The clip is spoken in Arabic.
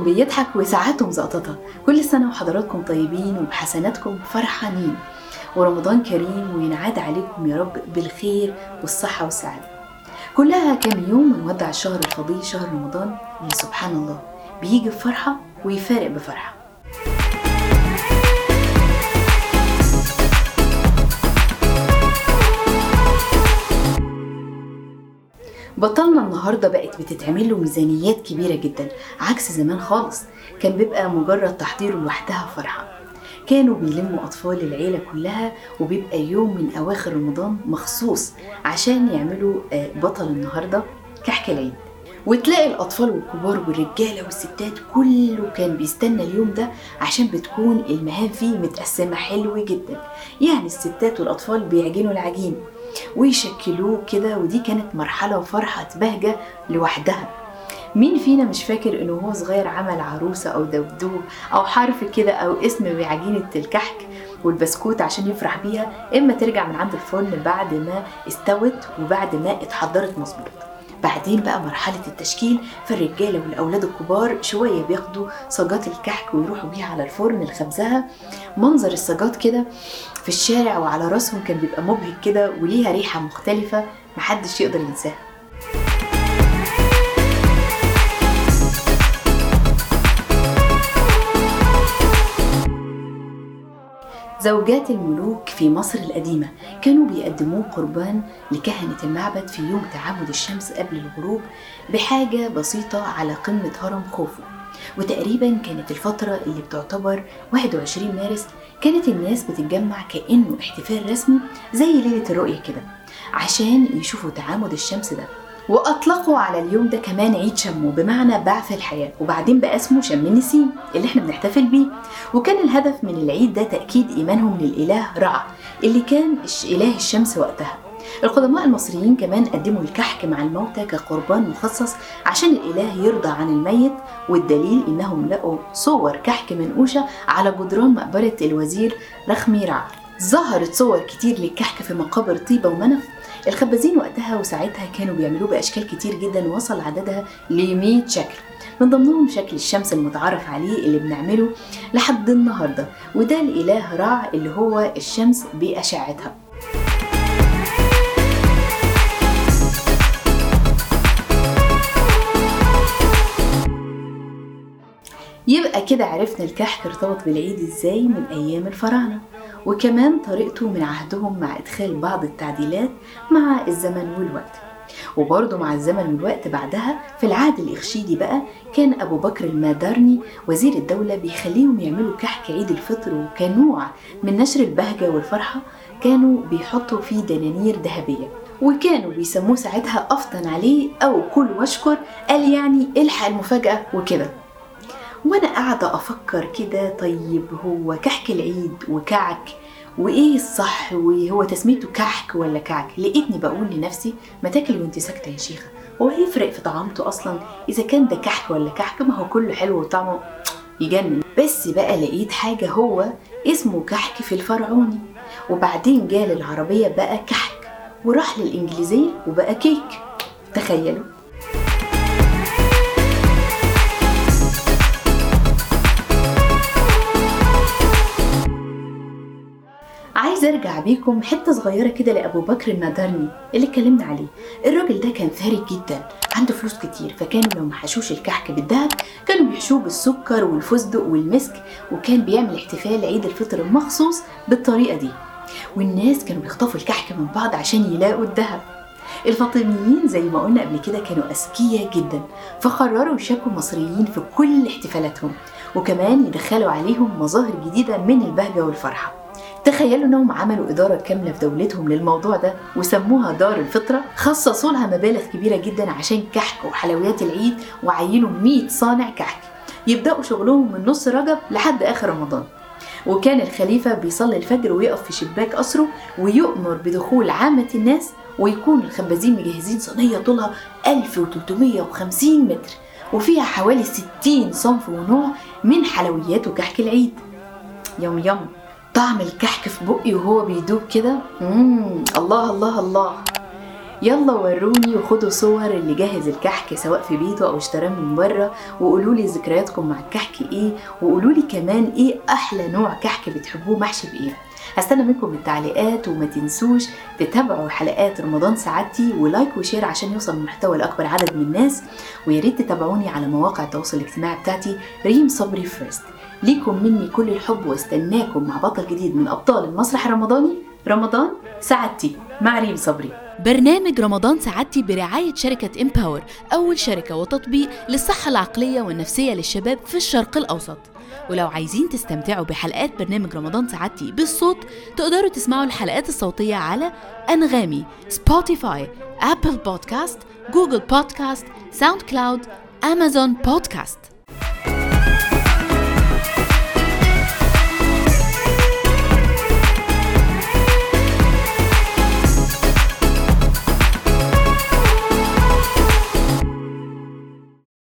ساعاتهم بيضحك وساعاتهم زقططة. كل سنة وحضراتكم طيبين وبحسناتكم فرحانين، ورمضان كريم وينعاد عليكم يا رب بالخير والصحة والسعادة. كلها كام يوم ونودع الشهر الفضيل شهر رمضان اللي سبحان الله بيجي بفرحة ويفارق بفرحة. بطلنا النهاردة بقت بتتعمل له ميزانيات كبيرة جدا عكس زمان خالص، كان بيبقى مجرد تحضيره لوحدها فرحة. كانوا بيلموا أطفال العيلة كلها وبيبقى يوم من أواخر رمضان مخصوص عشان يعملوا بطل النهاردة كحك العيد، وتلاقي الأطفال والكبار والرجالة والستات كله كان بيستنى اليوم ده عشان بتكون المهام فيه متقسمة حلوة جدا. يعني الستات والأطفال بيعجنوا العجين ويشكلوه كده، ودي كانت مرحلة وفرحة بهجة لوحدها. مين فينا مش فاكر انه هو صغير عمل عروسة او دبدوب او حرف كده او اسم بعجينة الكحك والبسكوت عشان يفرح بيها، اما ترجع من عند الفرن بعد ما استوت وبعد ما اتحضرت مظبوط. بعدين بقى مرحلة التشكيل، فالرجالة والأولاد الكبار شوية بياخدوا صاجات الكحك ويروحوا بيها على الفرن الخبزها. منظر الصاجات كده في الشارع وعلى رأسهم كان بيبقى مبهج كده وليها ريحة مختلفة محدش يقدر ينساها. زوجات الملوك في مصر القديمة كانوا بيقدموه قربان لكهنة المعبد في يوم تعامد الشمس قبل الغروب بحاجة بسيطة على قمة هرم خوفو. وتقريبا كانت الفترة اللي بتعتبر 21 مارس كانت الناس بتتجمع كأنه احتفال رسمي زي ليلة الرؤية كده عشان يشوفوا تعامد الشمس ده. وأطلقوا على اليوم ده كمان عيد شمو بمعنى بعث الحياة، وبعدين بقى اسمه شم النسيم اللي احنا بنحتفل بيه. وكان الهدف من العيد ده تأكيد إيمانهم للإله رع اللي كان إله الشمس وقتها. القدماء المصريين كمان قدموا الكحك مع الموتى كقربان مخصص عشان الإله يرضى عن الميت، والدليل إنهم لقوا صور كحك منقوشة على جدران مقبرة الوزير رخمي رع. ظهرت صور كتير للكحك في مقابر طيبة ومنف. الخبازين وقتها وساعتها كانوا بيعملوه بأشكال كتير جدا وصل عددها ل100 شكل، من ضمنهم شكل الشمس المتعارف عليه اللي بنعمله لحد النهاردة، وده الإله رع اللي هو الشمس بأشعتها. يبقى كده عرفنا الكحك ارتبط بالعيد ازاي من أيام الفراعنة، وكمان طريقته من عهدهم مع إدخال بعض التعديلات مع الزمن والوقت. وبرضه مع الزمن والوقت بعدها في العهد الإخشيدي بقى كان أبو بكر المادارني وزير الدولة بيخليهم يعملوا كحك عيد الفطر، وكنوع من نشر البهجة والفرحة كانوا بيحطوا فيه دنانير ذهبية، وكانوا بيسموه ساعتها أفطن عليه أو كل واشكر، قال يعني الحق المفاجأة وكده. وانا قاعدة افكر كده، طيب هو كحك العيد وكعك وايه الصح، وهو تسميته كحك ولا كعك؟ لقيتني بقول لنفسي ما تاكل وانت ساكتة يا شيخة، هو هيفرق في طعامته اصلا اذا كان ده كحك ولا كعك؟ ما هو كله حلو وطعمه يجنن. بس بقى لقيت حاجة هو اسمه كحك في الفرعوني، وبعدين جال العربية بقى كحك، وراح للانجليزية وبقى كيك. تخيلوا. عايز ارجع بيكم حته صغيره كده لابو بكر المادارني اللي اتكلمنا عليه. الراجل ده كان ثري جدا، عنده فلوس كتير، فكانوا لو ما حشوش الكحك بالذهب كانوا بيحشوه بالسكر والفستق والمسك، وكان بيعمل احتفال عيد الفطر مخصوص بالطريقه دي. والناس كانوا بيخطفوا الكحك من بعض عشان يلاقوا الذهب. الفاطميين زي ما قلنا قبل كده كانوا اذكياء جدا، فقرروا يشاركوا المصريين في كل احتفالاتهم، وكمان يدخلوا عليهم مظاهر جديده من البهجه والفرحه. تخيلوا انهم عملوا اداره كامله في دولتهم للموضوع ده وسموها دار الفطره، خصصوا لها مبالغ كبيره جدا عشان كحك وحلويات العيد، وعينوا 100 صانع كحك يبداوا شغلهم من نص رجب لحد اخر رمضان. وكان الخليفه بيصلي الفجر ويقف في شباك قصره ويؤمر بدخول عامه الناس، ويكون الخبازين مجهزين صينيه طولها 1350 متر وفيها حوالي 60 صنف ونوع من حلويات وكحك العيد. يوم يوم طعم الكحك في بقي وهو بيدوب كده، الله الله الله. يلا وروني وخدوا صور اللي جاهز الكحك سواء في بيته أو اشتراه من بره، وقولولي ذكرياتكم مع الكحك ايه، وقولولي كمان ايه أحلى نوع كحك بتحبوه محشي بايه. هستنى منكم التعليقات، وما تنسوش تتابعوا حلقات رمضان سعادتي ولايك وشير عشان يوصل المحتوى لأكبر عدد من الناس، وياريت تتابعوني على مواقع التواصل الاجتماعي بتاعتي ريم صبري فيرست. ليكم مني كل الحب، واستناكم مع بطل جديد من أبطال المسرح الرمضاني. رمضان سعادتي مع ريم صبري. برنامج رمضان سعادتي برعاية شركة إمباور، أول شركة وتطبيق للصحة العقلية والنفسية للشباب في الشرق الأوسط. ولو عايزين تستمتعوا بحلقات برنامج رمضان سعادتي بالصوت، تقدروا تسمعوا الحلقات الصوتية على أنغامي، سبوتيفاي، أبل بودكاست، جوجل بودكاست، ساوند كلاود، أمازون بودكاست.